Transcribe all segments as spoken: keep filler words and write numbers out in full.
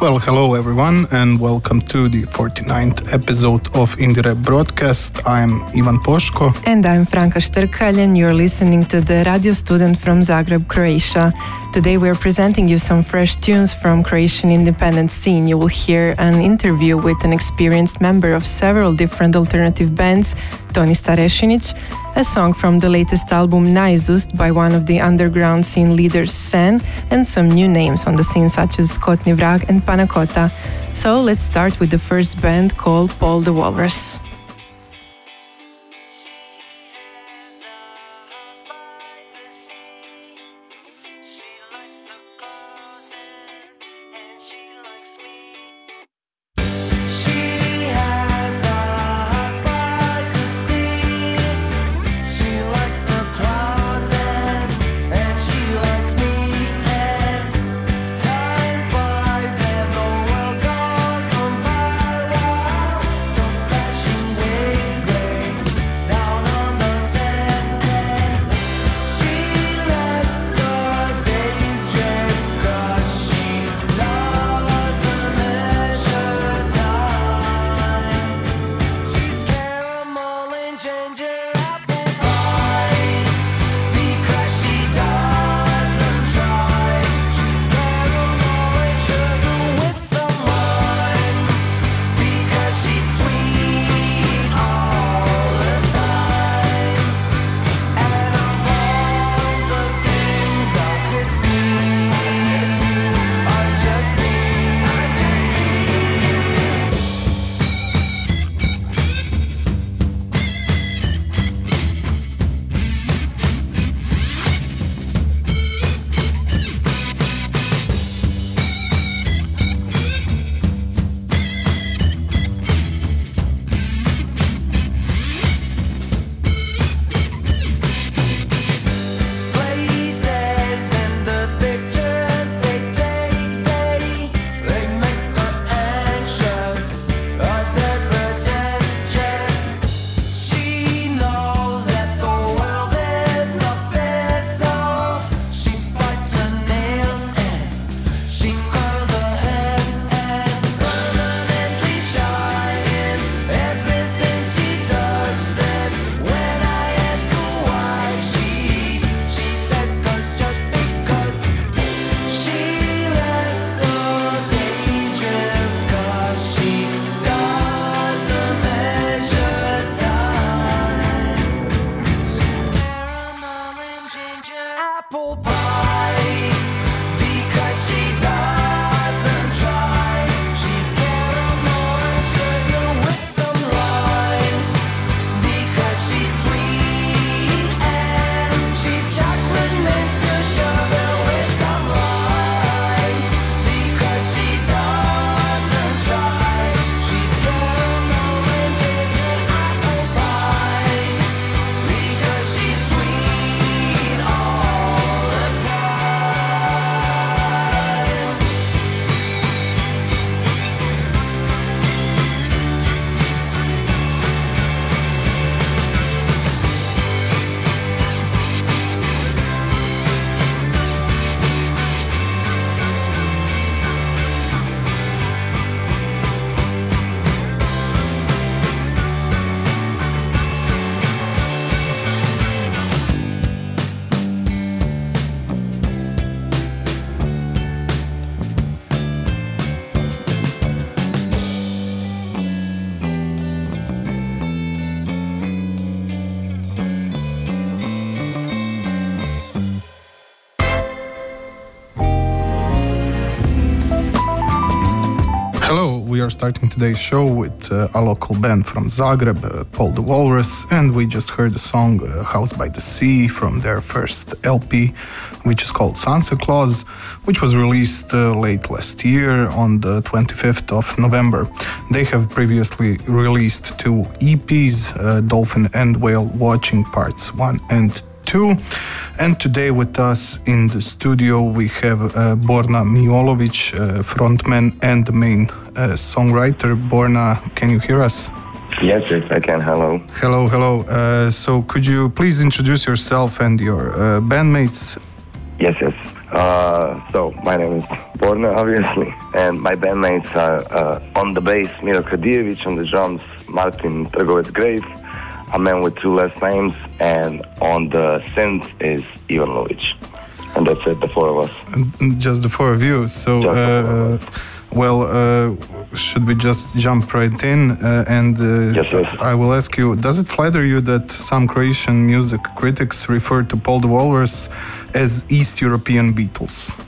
Well, hello everyone and welcome to the forty-ninth episode of Indire Broadcast. I'm Ivan Poško. And I'm Franka Štrkalj, and you're listening to the Radio Student from Zagreb, Croatia. Today we're presenting you some fresh tunes from Croatian independent scene. You will hear an interview with an experienced member of several different alternative bands, Toni Starešinić, a song from the latest album Naizust by one of the underground scene leaders Seine, and some new names on the scene such as Skotni Vrag and Panakota. So let's start with the first band called Paul the Walrus. She we are starting today's show with uh, a local band from Zagreb, uh, Paul the Walrus, and we just heard the song uh, House by the Sea from their first L P, which is called Sunset Clause, which was released uh, late last year on the twenty-fifth of November. They have previously released two E Ps, uh, Dolphin and Whale Watching Parts one and two. And today with us in the studio we have uh, Borna Mijolović, uh, frontman and the main uh, songwriter. Borna, can you hear us? Yes, yes, I can. Hello. Hello, hello. Uh, so could you please introduce yourself and your uh, bandmates? Yes, yes. Uh, so my name is Borna, obviously, and my bandmates are uh, on the bass Miro Krediljević, on the drums Martin Trgovec-Greve, a man with two last names, and on the synth is Ivan Lovic. And that's it, the four of us. Just the four of you. So, uh, well, uh, should we just jump right in? Uh, and uh, yes, yes. I will ask you, does it flatter you that some Croatian music critics refer to Paul the Walrus as East European Beatles?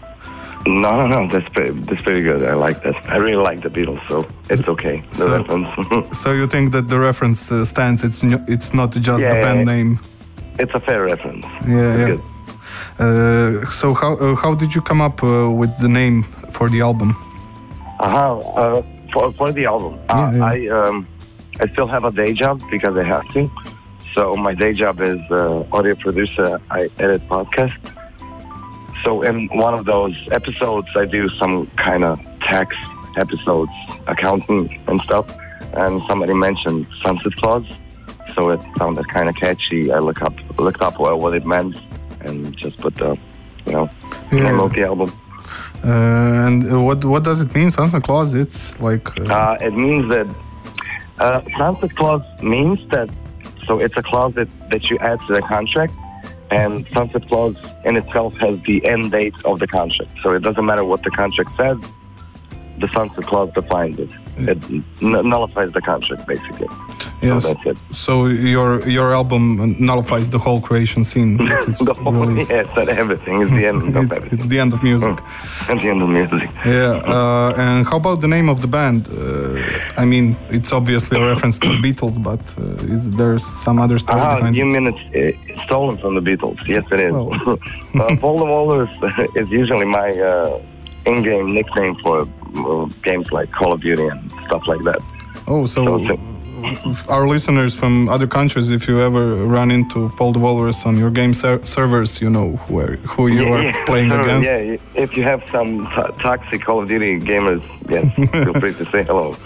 No, no, no, that's pretty, that's pretty good. I like that. I really like the Beatles, so it's okay. The so, reference. So you think that the reference uh, stands? It's it's not just yeah, the band name. It's a fair reference. Yeah, it's yeah. Good. Uh, so how uh, how did you come up uh, with the name for the album? Uh-huh, uh, for for the album, yeah, uh, yeah. I um I still have a day job because I have to. So my day job is uh, audio producer. I edit podcasts. So in one of those episodes, I do some kind of tax episodes, accounting and stuff, and somebody mentioned Sunset Clause, so it sounded kind of catchy. I look up, looked up what it meant and just put the, you know, yeah. name of the album. Uh, and what what does it mean, Sunset Clause? It's like... Uh... Uh, it means that... Uh, Sunset Clause means that... So it's a clause that, that you add to the contract. And Sunset Clause in itself has the end date of the contract. So it doesn't matter what the contract says, the Sunset Clause defines it. It n- nullifies the contract, basically. Yes. So that's it. So your your album nullifies the whole Croatian scene. the whole, yes, and everything. It's the end of it's, everything. It's the end of music. It's the end of music. Yeah. Uh, and how about the name of the band? Uh, I mean, it's obviously a reference to the Beatles, but uh, is there some other story ah, behind it? You mean it's uh, stolen from the Beatles? Yes, it is. Well. uh, Paul the Walrus is, is usually my uh, in-game nickname for uh, games like Call of Duty and stuff like that. Oh, so... so, so our listeners from other countries, if you ever run into Paul the Walrus on your game ser- servers, you know who are, who you yeah, are yeah, playing sure, against. Yeah, if you have some t- toxic Call of Duty gamers, yes, feel free to say hello.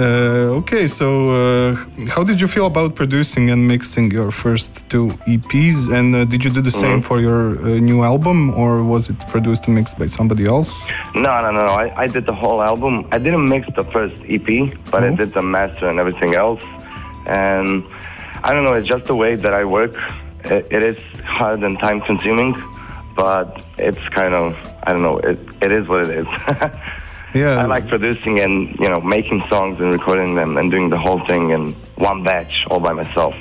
uh, okay, so uh, how did you feel about producing and mixing your first two E Ps? And uh, did you do the mm-hmm. same for your uh, new album, or was it produced and mixed by somebody else? No, no, no. no. I, I did the whole album. I didn't mix the first E P, but oh. I did the master and everything else, and I don't know, it's just the way that I work. It, it is hard and time consuming, but it's kind of, I don't know, it it is what it is. Yeah, I like producing and, you know, making songs and recording them and doing the whole thing in one batch all by myself.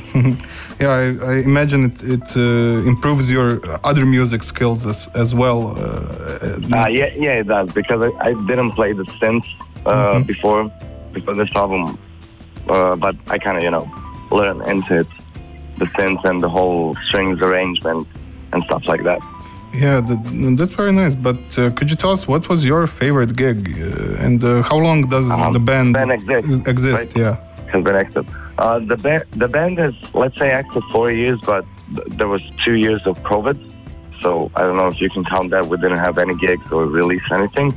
Yeah, I, I imagine it, it uh, improves your other music skills as, as well. Uh, uh, yeah, yeah, it does, because I, I didn't play the synth uh, mm-hmm. before for this album, uh, but I kind of, you know, learn into it, the synth and the whole strings arrangement and stuff like that. Yeah, that, that's very nice. But uh, could you tell us what was your favorite gig, uh, and uh, how long does um, the band, band exist? exist right? Yeah, has been active. Uh, the band, the band is, let's say, active four years, but th- there was two years of COVID, so I don't know if you can count that. We didn't have any gigs or release anything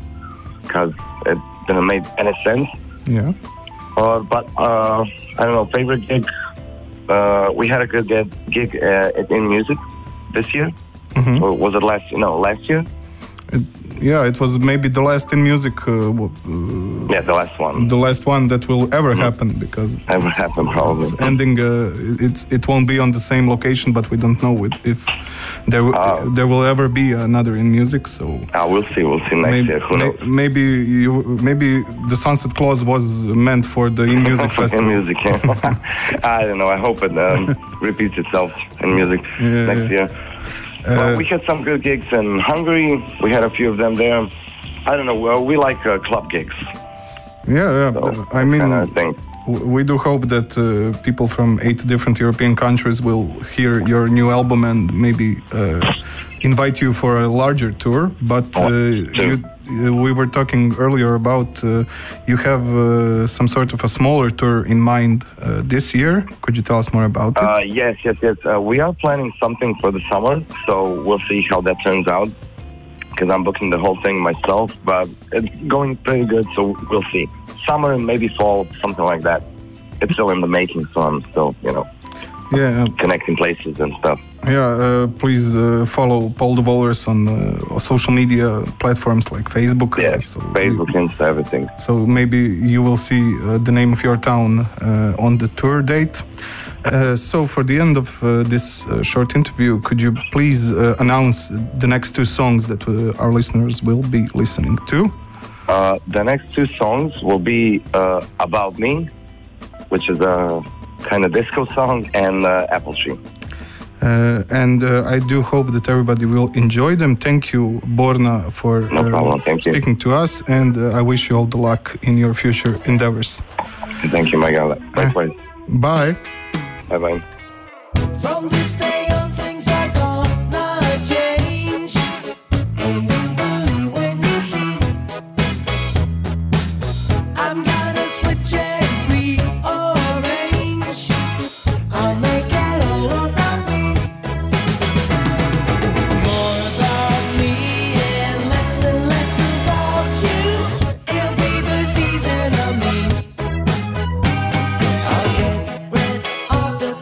because it didn't make any sense. Yeah. Uh, but, uh, I don't know, favorite gig, uh, we had a good gig uh, at In Music this year. Mm-hmm. Or was it last, no, last year? It, yeah, it was maybe the last In Music. Uh, uh, yeah, the last one. The last one that will ever mm-hmm. happen, because ever it's, happen, probably. It's ending, uh, it's, it won't be on the same location, but we don't know it, if there w- uh, there will ever be another In Music, so... Uh, we'll see, we'll see next maybe, year, who knows? Maybe, you, maybe the Sunset Clause was meant for the In Music Festival. In Music, yeah. I don't know, I hope it um, repeats itself in music yeah, next yeah. year. Uh, well, we had some good gigs in Hungary. We had a few of them there. I don't know. Well, we like uh, club gigs. Yeah, yeah. So, I mean, kind of thing. We do hope that uh, people from eight different European countries will hear your new album and maybe uh, invite you for a larger tour. But uh, you, we were talking earlier about uh, you have uh, some sort of a smaller tour in mind uh, this year. Could you tell us more about it? Uh, yes, yes, yes. Uh, we are planning something for the summer, so we'll see how that turns out. Because I'm booking the whole thing myself, but it's going pretty good, so we'll see. Summer and maybe fall, something like that. It's still in the making, so I'm still, you know, yeah, connecting places and stuff. Yeah, uh, please uh, follow Paul the Walrus on uh, social media platforms like Facebook. Yeah, uh, so Facebook, you, Insta, everything. So maybe you will see uh, the name of your town uh, on the tour date. Uh, so for the end of uh, this uh, short interview, could you please uh, announce the next two songs that uh, our listeners will be listening to? Uh, the next two songs will be uh, About Me, which is a kind of disco song, and uh, Apple Tree. Uh, and uh, I do hope that everybody will enjoy them. Thank you, Borna, for no uh, problem. Thank speaking you. to us, and uh, I wish you all the luck in your future endeavors. Thank you, my guy. Likewise. Uh, bye. Bye-bye. From this day on, things are gonna change. Only one when you see. I'm gonna switch and rearrange. I'll make it all about me. More about me and less and less about you. It'll be the season of me. I'll get rid of. Then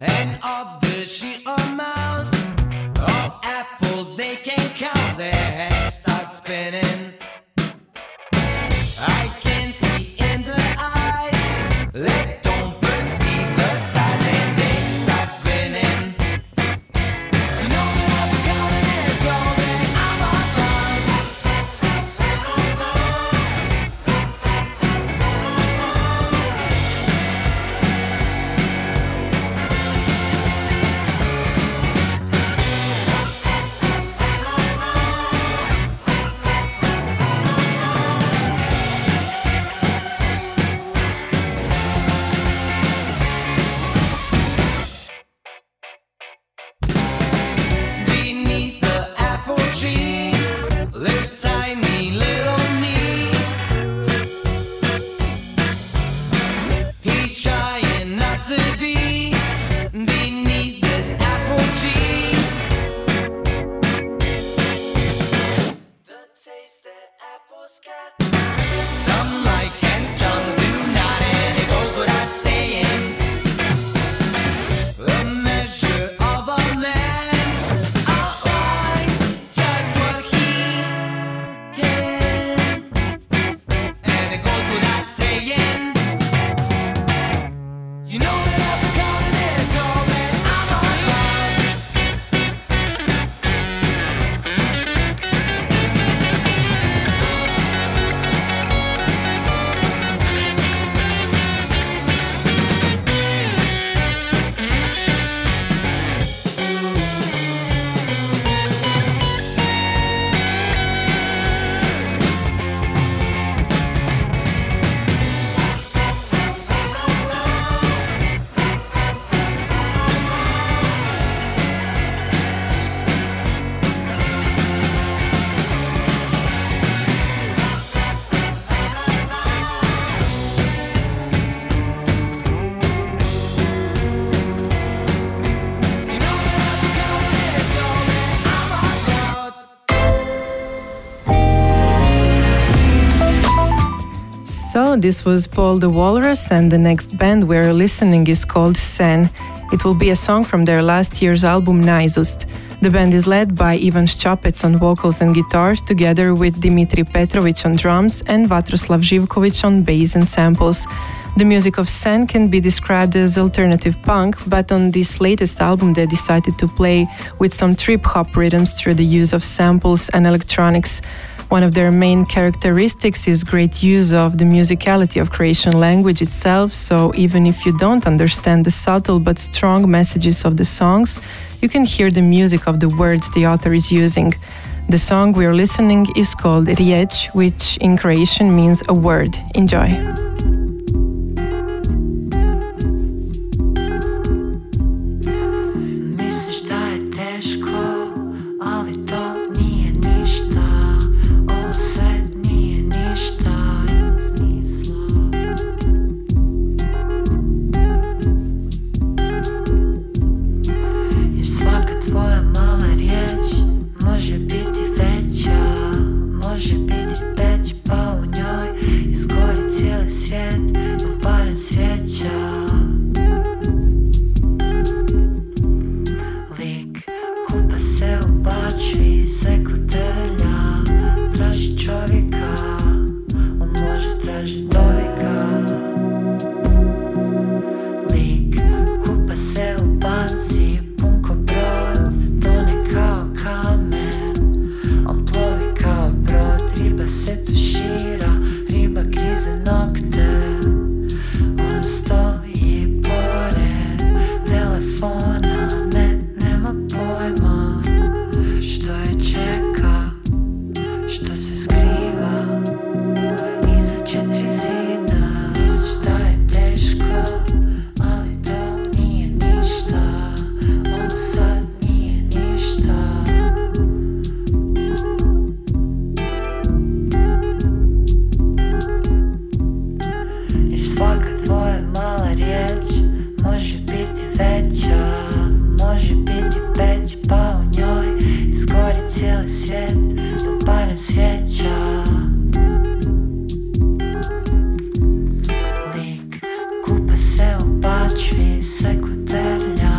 and of the sheer amount of apples they can count, their heads start spinning. I can see in their eyes that don't perceive the size, and they start grinning. You know that I've been counting as long as I'm alive. Beneath the apple tree lives tiny little me. He's trying not to be beneath this apple tree. The taste that apples got, some like and some do not, and it goes without saying. The measure of a man outlines just what he can, and it goes without saying. You know that I've been counting as long as I'm alive. You know that I've been counting as long as I'm alive. So this was Paul the Walrus, and the next band we're listening is called Seine. It will be a song from their last year's album Naizust. The band is led by Ivan Ščapets on vocals and guitars, together with Dimitri Petrovic on drums and Vatroslav Živković on bass and samples. The music of Seine can be described as alternative punk, but on this latest album they decided to play with some trip-hop rhythms through the use of samples and electronics. One of their main characteristics is great use of the musicality of Croatian language itself, so even if you don't understand the subtle but strong messages of the songs, you can hear the music of the words the author is using. The song we're listening is called Riječ, which in Croatian means a word. Enjoy! Misliš da je teško, ali to nije ništa. Ovo sve nije ništa, ima smisla. Jer svaka tvoja mala riječ može biti veća, može biti peć, pa u njoj izgori cijeli svijet, no barem svijeća. Lik kupa se u baču i se kotrlja, traži čovjeka, on može tražiti dovijeka. Lik kupa se u banci, pun ko brod, tone kao kamen, on plovi kao brod. Riba se tušira, riba grize nokte, ona stoji pored telefona, ne, nema pojma što je čeka, što se skriva iza četiri zida. Misliš da je teško, ali to nije ništa, ovo sad nije ništa. Jer svaka tvoja mala riječ može biti veća, može biti peć, pa u njoj izgori cijeli svijet, to barem svijeća. Lik kupa se u bačvi, se kotrlja,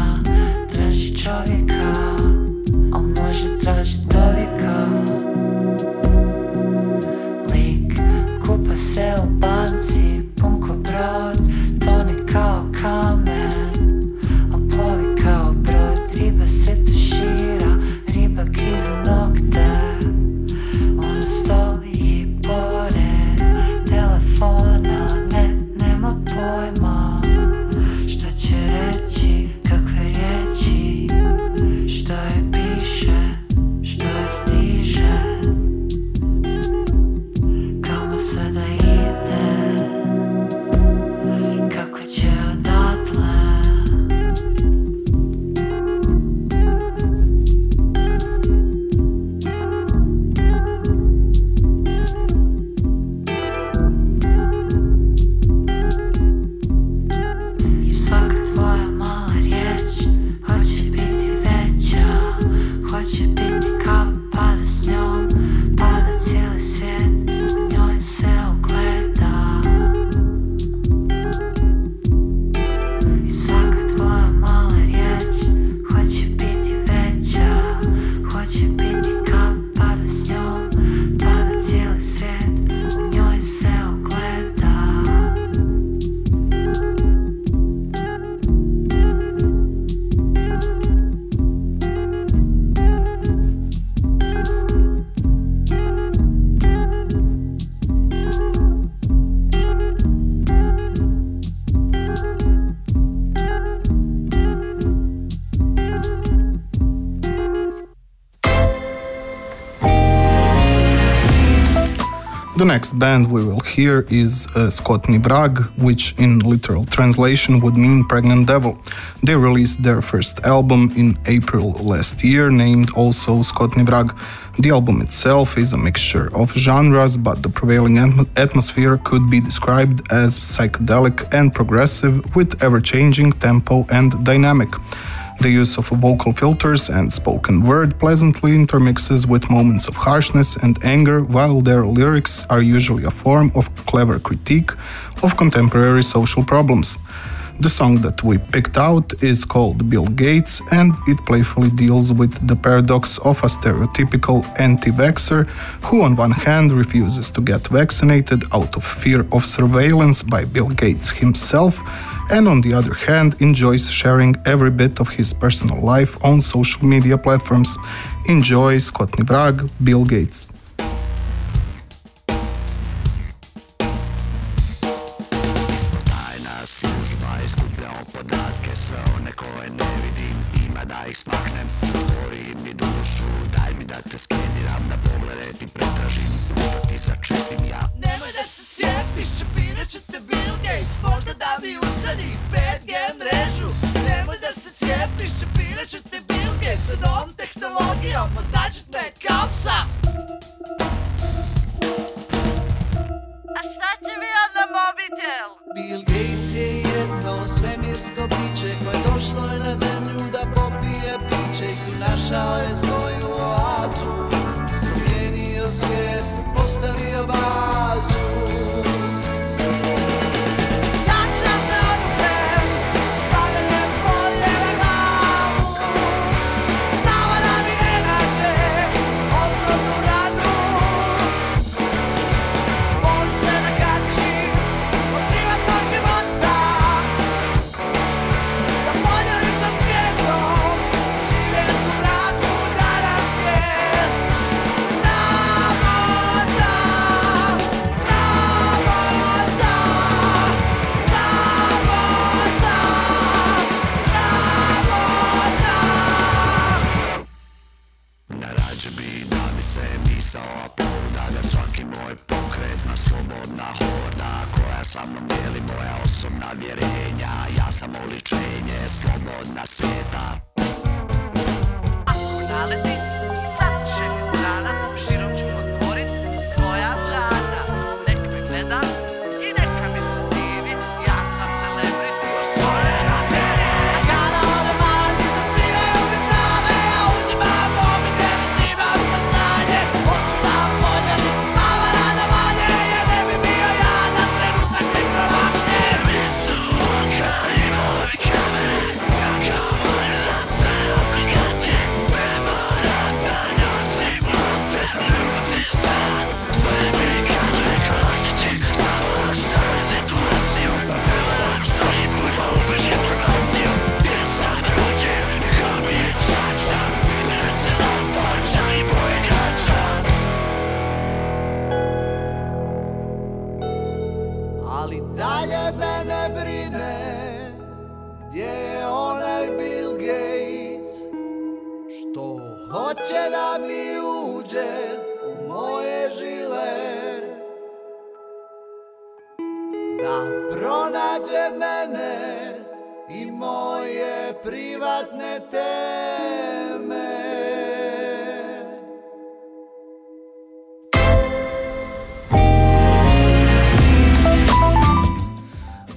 The next band we will hear is uh, Skotni Vrag, which in literal translation would mean Pregnant Devil. They released their first album in April last year, named also Skotni Vrag. The album itself is a mixture of genres, but the prevailing atmosphere could be described as psychedelic and progressive, with ever-changing tempo and dynamic. The use of vocal filters and spoken word pleasantly intermixes with moments of harshness and anger, while their lyrics are usually a form of clever critique of contemporary social problems. The song that we picked out is called Bill Gates, and it playfully deals with the paradox of a stereotypical anti-vaxxer who on one hand refuses to get vaccinated out of fear of surveillance by Bill Gates himself, and on the other hand enjoys sharing every bit of his personal life on social media platforms. Enjoy Skotni Vrag, Bill Gates.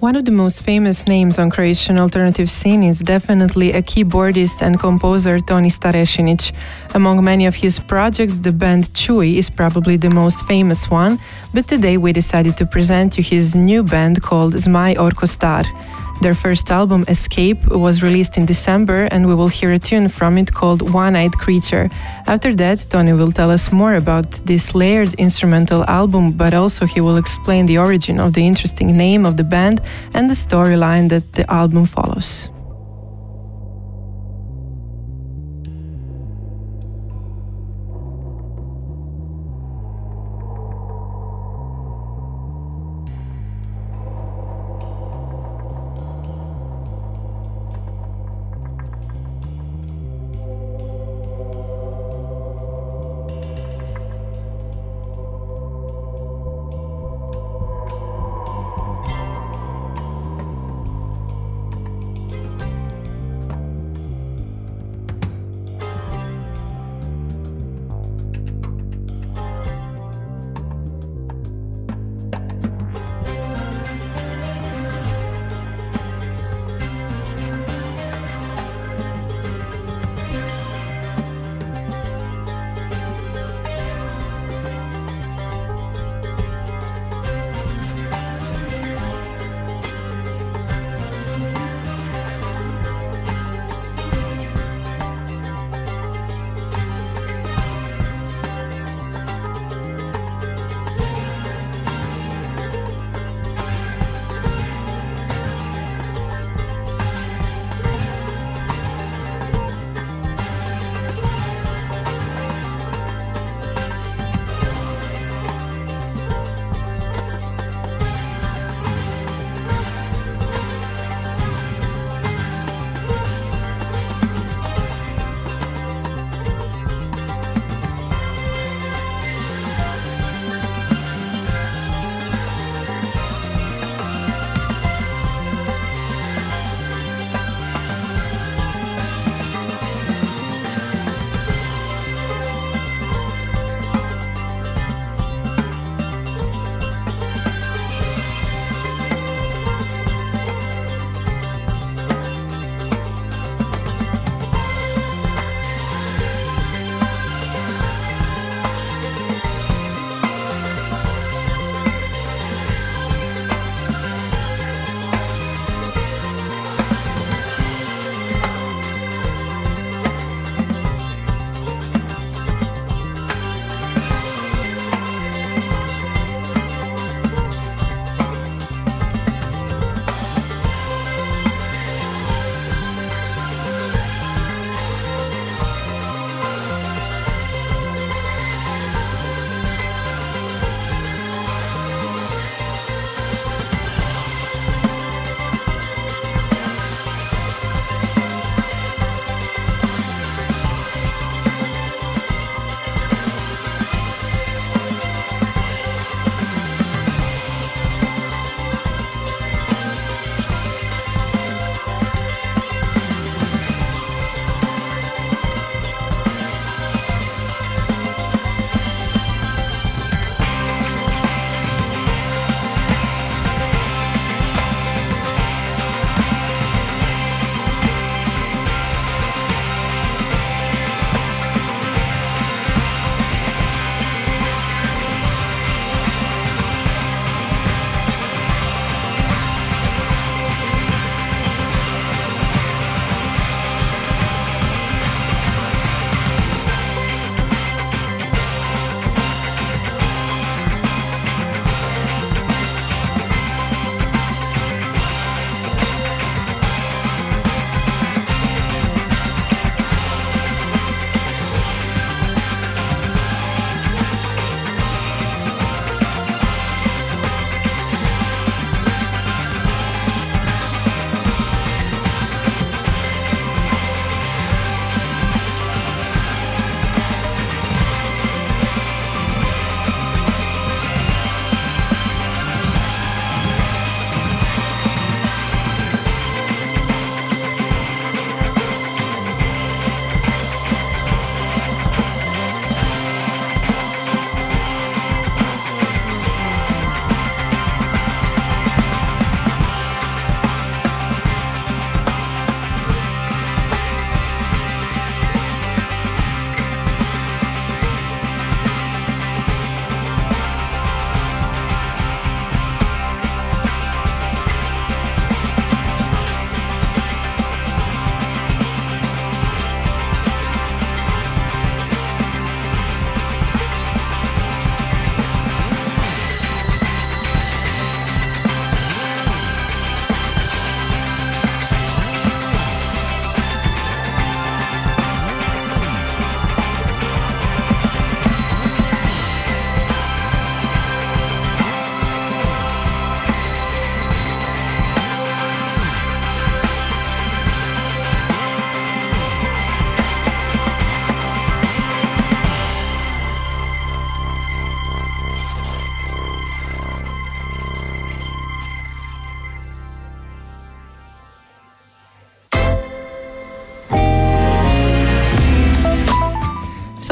One of the most famous names on Croatian alternative scene is definitely a keyboardist and composer Toni Starešinić. Among many of his projects, the band Čui is probably the most famous one, but today we decided to present you his new band called Zmaj Orko Star. Their first album, Escape, was released in December, and we will hear a tune from it called One-Eyed Creature. After that, Toni will tell us more about this layered instrumental album, but also he will explain the origin of the interesting name of the band and the storyline that the album follows.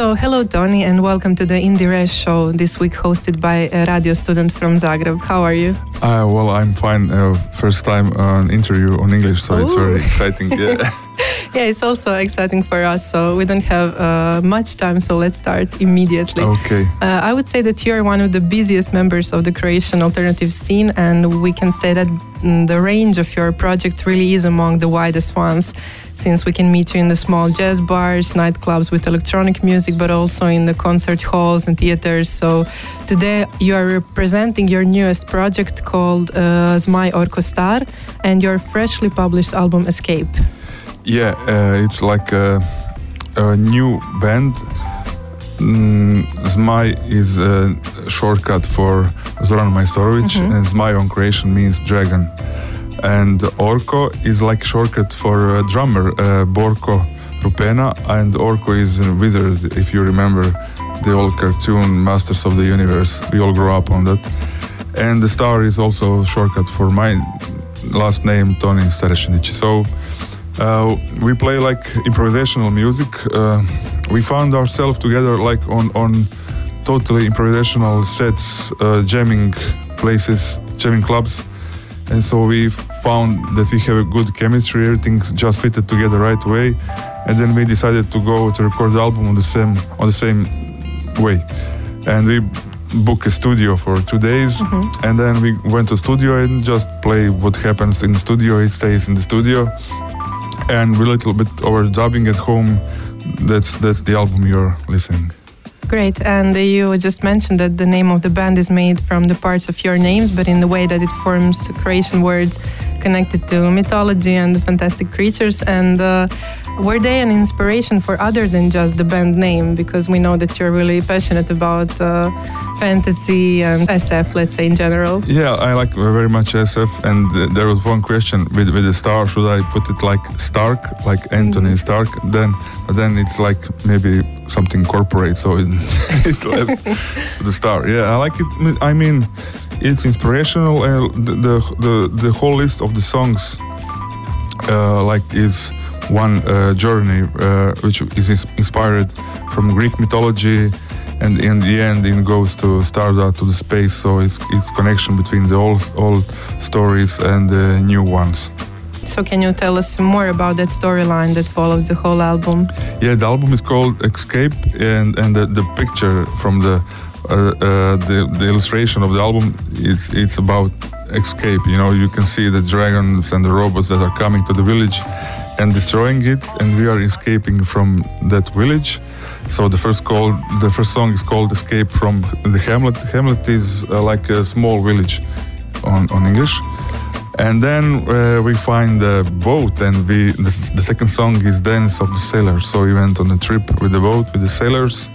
So, hello Toni and welcome to the Indires show, this week hosted by a radio student from Zagreb. How are you? Uh, well, I'm fine. Uh, first time on interview on English, so Ooh. It's very exciting. Yeah. Yeah, it's also exciting for us, so we don't have uh, much time, so let's start immediately. Okay. Uh, I would say that you're one of the busiest members of the Croatian alternative scene, and we can say that mm, the range of your project really is among the widest ones, since we can meet you in the small jazz bars, nightclubs with electronic music, but also in the concert halls and theaters. So today you are representing your newest project called uh, Zmaj Orko Star and your freshly published album Escape. Yeah, uh, it's like a, a new band. Mm, Zmaj is a shortcut for Zoran Majstorovic, mm-hmm. and Zmaj on Croatian means dragon. And Orko is like shortcut for a drummer, uh, Borko Rupena, and Orko is a wizard, if you remember the old cartoon Masters of the Universe. We all grew up on that. And the star is also shortcut for my last name, Toni Starešinić. So uh, we play like improvisational music. Uh, we found ourselves together like on, on totally improvisational sets, uh, jamming places, jamming clubs. And so we found that we have a good chemistry, everything just fitted together right away. And then we decided to go to record the album on the same on the same way. And we booked a studio for two days. Mm-hmm. And then we went to studio and just play what happens in the studio, it stays in the studio. And we're a little bit overdubbing at home. That's that's the album you're listening. Great, and you just mentioned that the name of the band is made from the parts of your names, but in the way that it forms Croatian words connected to mythology and the fantastic creatures. And uh, were they an inspiration for other than just the band name? Because we know that you're really passionate about uh, fantasy and S F, let's say, in general. Yeah, I like very much S F, and uh, there was one question with, with the star, should I put it like Stark, like Anthony Stark? Then, but then it's like maybe something corporate, so it, it left the star. Yeah, I like it. I mean, it's inspirational, and the the the, the whole list of the songs uh, like is one uh, journey uh, which is inspired from Greek mythology, and in the end it goes to Stardust, to the space. So it's it's connection between the old old stories and the new ones. So can you tell us more about that storyline that follows the whole album? Yeah, the album is called Escape, and, and the, the picture from the, uh, uh, the the illustration of the album, it's it's about escape. You know, you can see the dragons and the robots that are coming to the village and destroying it, and we are escaping from that village. So the first call, the first song is called Escape from the Hamlet. Hamlet is uh, like a small village on, on English. And then uh, we find the boat, and we the, the second song is Dance of the Sailors. So we went on a trip with the boat, with the sailors.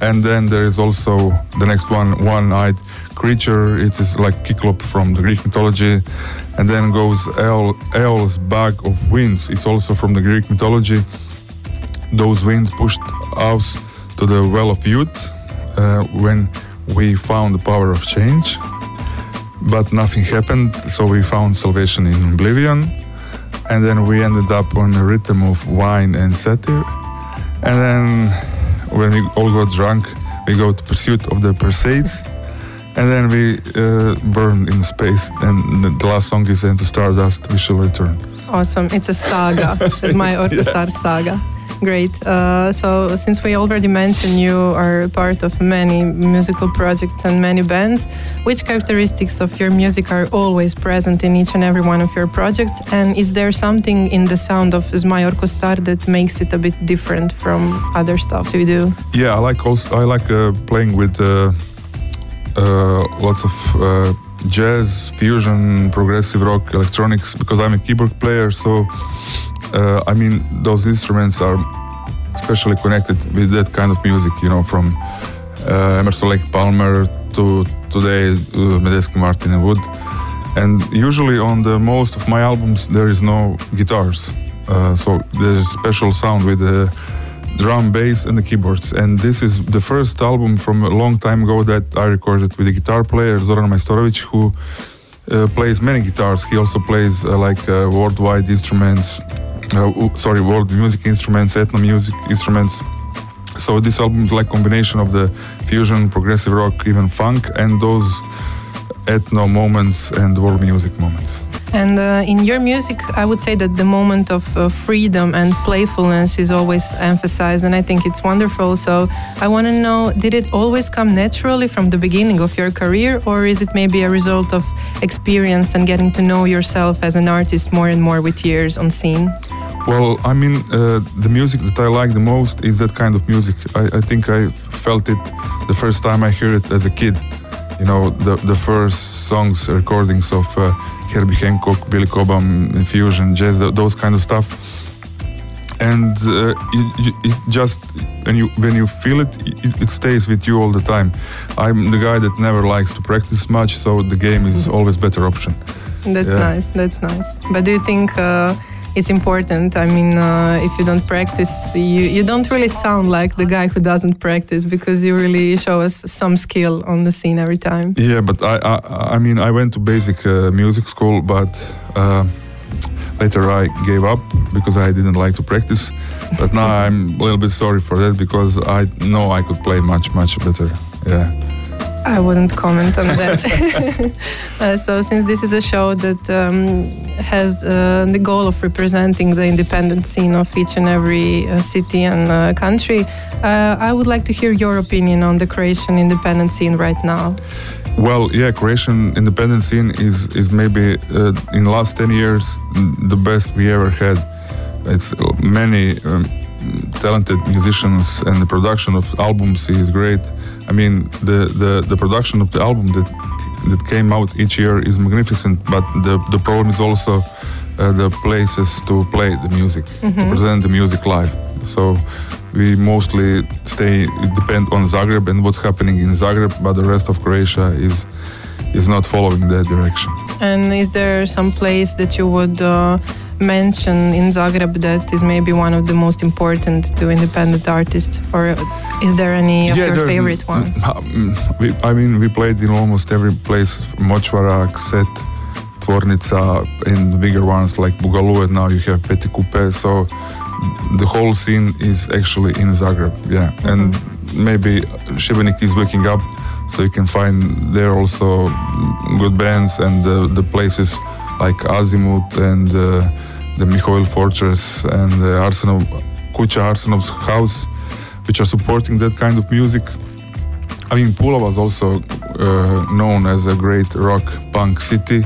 And then there is also the next one, One-Eyed Creature. It is like Cyclop from the Greek mythology. And then goes Aeol's Bag of Winds. It's also from the Greek mythology. Those winds pushed us to the well of youth uh, when we found the power of change. But nothing happened, so we found salvation in oblivion, and then we ended up on a rhythm of wine and satire. And then when we all got drunk, we got pursuit of the Perseids, and then we uh, burned in space, and the last song is Into Stardust, We Shall Return. Awesome, it's a saga, it's my Orko Star yeah. saga. Great. Uh, so, since we already mentioned you are part of many musical projects and many bands, which characteristics of your music are always present in each and every one of your projects? And is there something in the sound of Zmaj Orko Star that makes it a bit different from other stuff you do? Yeah, I like also, I like uh, playing with uh, uh, lots of uh, jazz, fusion, progressive rock, electronics, because I'm a keyboard player, so. Uh, I mean, those instruments are especially connected with that kind of music, you know, from uh, Emerson, Lake Palmer to today, uh, Medeski, Martin and Wood. And usually on the most of my albums, there is no guitars. Uh, so there's special sound with the drum, bass and the keyboards. And this is the first album from a long time ago that I recorded with a guitar player, Zoran Majstorovic, who uh, plays many guitars. He also plays uh, like uh, worldwide instruments. Uh, sorry, world music instruments, ethno music instruments, So this album is like combination of the fusion, progressive rock, even funk, and those ethno moments and world music moments. And uh, in your music, I would say that the moment of uh, freedom and playfulness is always emphasized, and I think it's wonderful. So I want to know, did it always come naturally from the beginning of your career, or is it maybe a result of experience and getting to know yourself as an artist more and more with years on scene? Well, I mean, uh, the music that I like the most is that kind of music. I, I think I felt it the first time I heard it as a kid. You know, the, the first songs, recordings of uh, Herbie Hancock, Billy Cobham, fusion, jazz, those kind of stuff. And uh, it, it just, when you, when you feel it, it, it stays with you all the time. I'm the guy that never likes to practice much, so the game is always better option. That's yeah. nice, that's nice. But do you think uh, it's important? I mean, uh, if you don't practice, you, you don't really sound like the guy who doesn't practice, because you really show us some skill on the scene every time. Yeah, but I I, I mean, I went to basic uh, music school, but uh, later I gave up because I didn't like to practice. But now I'm a little bit sorry for that, because I know I could play much, much better. Yeah. I wouldn't comment on that. uh, so since this is a show that um, has uh, the goal of representing the independent scene of each and every uh, city and uh, country, uh, I would like to hear your opinion on the Croatian independent scene right now. Well, yeah, Croatian independent scene is, is maybe uh, in the last ten years the best we ever had. It's many um, talented musicians, and the production of albums is great. I mean, the, the, the production of the album that that came out each year is magnificent, but the, the problem is also uh, the places to play the music, mm-hmm. to present the music live. So we mostly stay, depend on Zagreb and what's happening in Zagreb, but the rest of Croatia is is not following that direction. And is there some place that you would uh, mention in Zagreb that is maybe one of the most important to independent artists, or is there any of yeah, your favorite ones? We, I mean, we played in almost every place, Mochvara, Kset, Tvornica, and bigger ones like Bugalu, and now you have Petit Coupe, so the whole scene is actually in Zagreb, yeah. Mm-hmm. And maybe Šibenik is waking up, so you can find there also good bands, and the, the places like Azimut and uh, the Mihoil Fortress and uh, Arsenov, Kuća Arsenov's house, which are supporting that kind of music. I mean, Pula was also uh, known as a great rock punk city,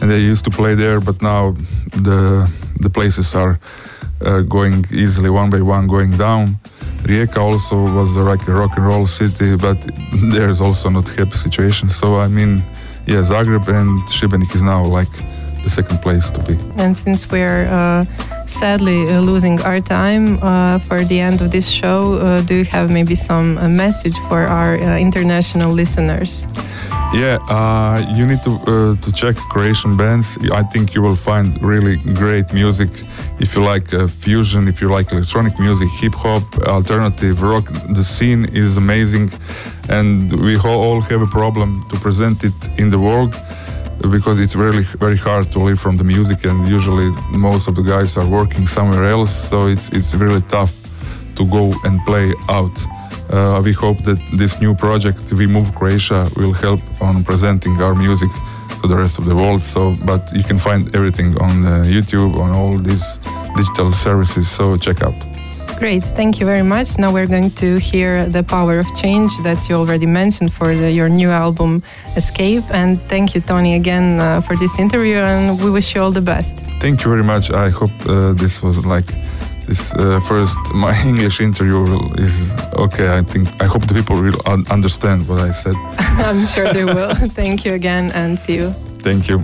and they used to play there, but now the the places are uh, going easily one by one going down. Rijeka also was like a rock and roll city, but there's also not happy situation. So I mean, yeah, Zagreb and Šibenik is now like the second place to be. And since we're uh, sadly uh, losing our time uh, for the end of this show, uh, do you have maybe some uh, message for our uh, international listeners? Yeah, uh, you need to uh, to check Croatian bands. I think you will find really great music. If you like uh, fusion, if you like electronic music, hip-hop, alternative rock, the scene is amazing. And we all have a problem to present it in the world, because it's really very hard to live from the music, and usually most of the guys are working somewhere else, so it's it's really tough to go and play out. Uh, we hope that this new project, We Move Croatia, will help on presenting our music to the rest of the world. So, but you can find everything on uh, YouTube, on all these digital services, so check out. Great, thank you very much. Now we're going to hear The Power of Change that you already mentioned for the, your new album Escape. And thank you, Toni, again uh, for this interview, and we wish you all the best. Thank you very much. I hope uh, this was like this uh, first my English interview is okay. I think I hope the people will un- understand what I said. I'm sure they will. Thank you again, and see you. Thank you.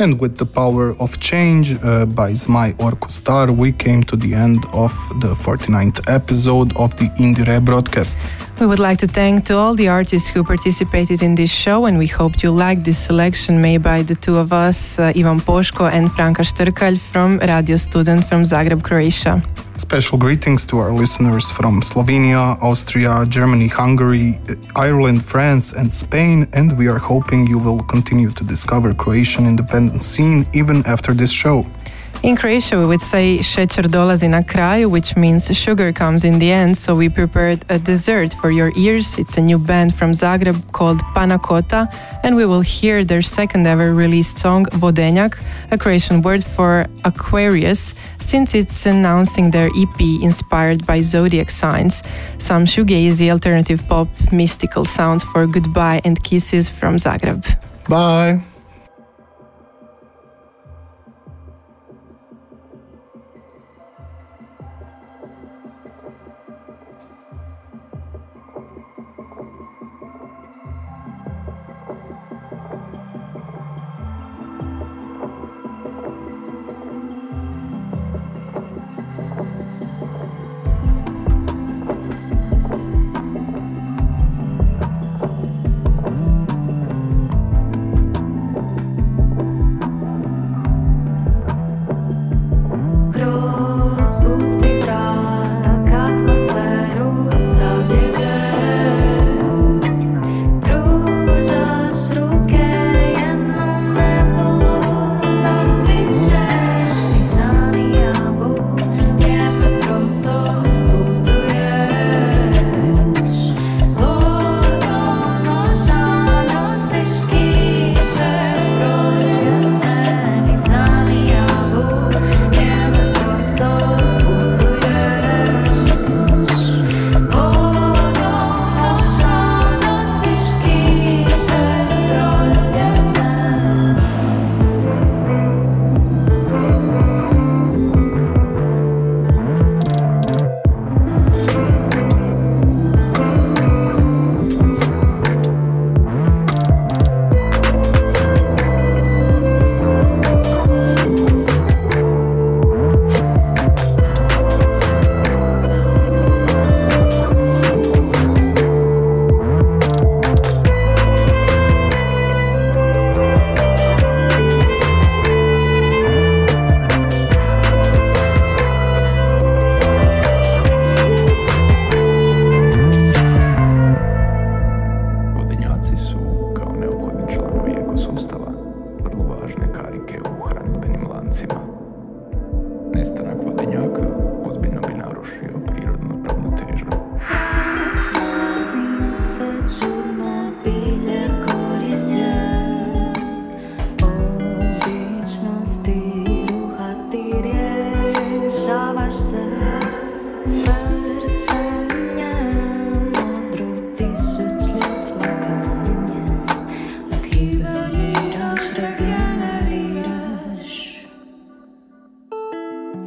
And with the power of change uh, by Zmaj Orko Star, we came to the end of the forty-ninth episode of the Indire broadcast. We would like to thank to all the artists who participated in this show, and we hope you liked this selection made by the two of us, uh, Ivan Poško and Franka Štrkalj from Radio Student from Zagreb, Croatia. Special greetings to our listeners from Slovenia, Austria, Germany, Hungary, Ireland, France and Spain, and we are hoping you will continue to discover Croatian independent scene even after this show. In Croatia we would say šećer dolazi na kraju, which means sugar comes in the end, so we prepared a dessert for your ears. It's a new band from Zagreb called Panakota, and we will hear their second ever released song Vodenjak, a Croatian word for Aquarius, since it's announcing their E P inspired by zodiac signs, some shoegazy alternative pop mystical sounds for Goodbye and Kisses from Zagreb. Bye! Thank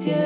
you.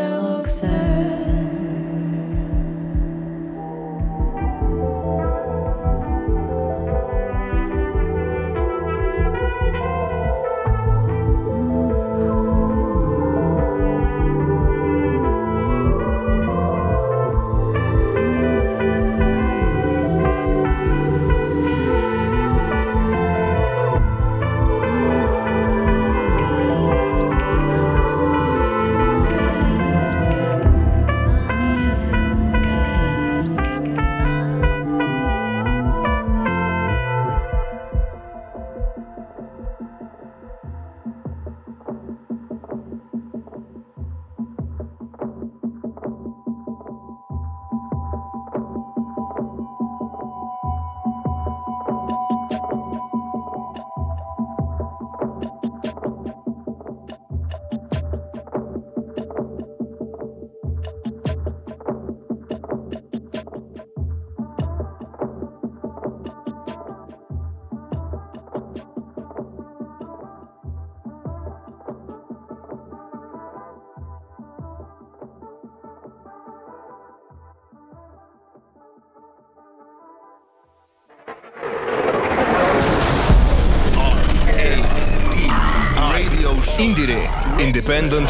Independent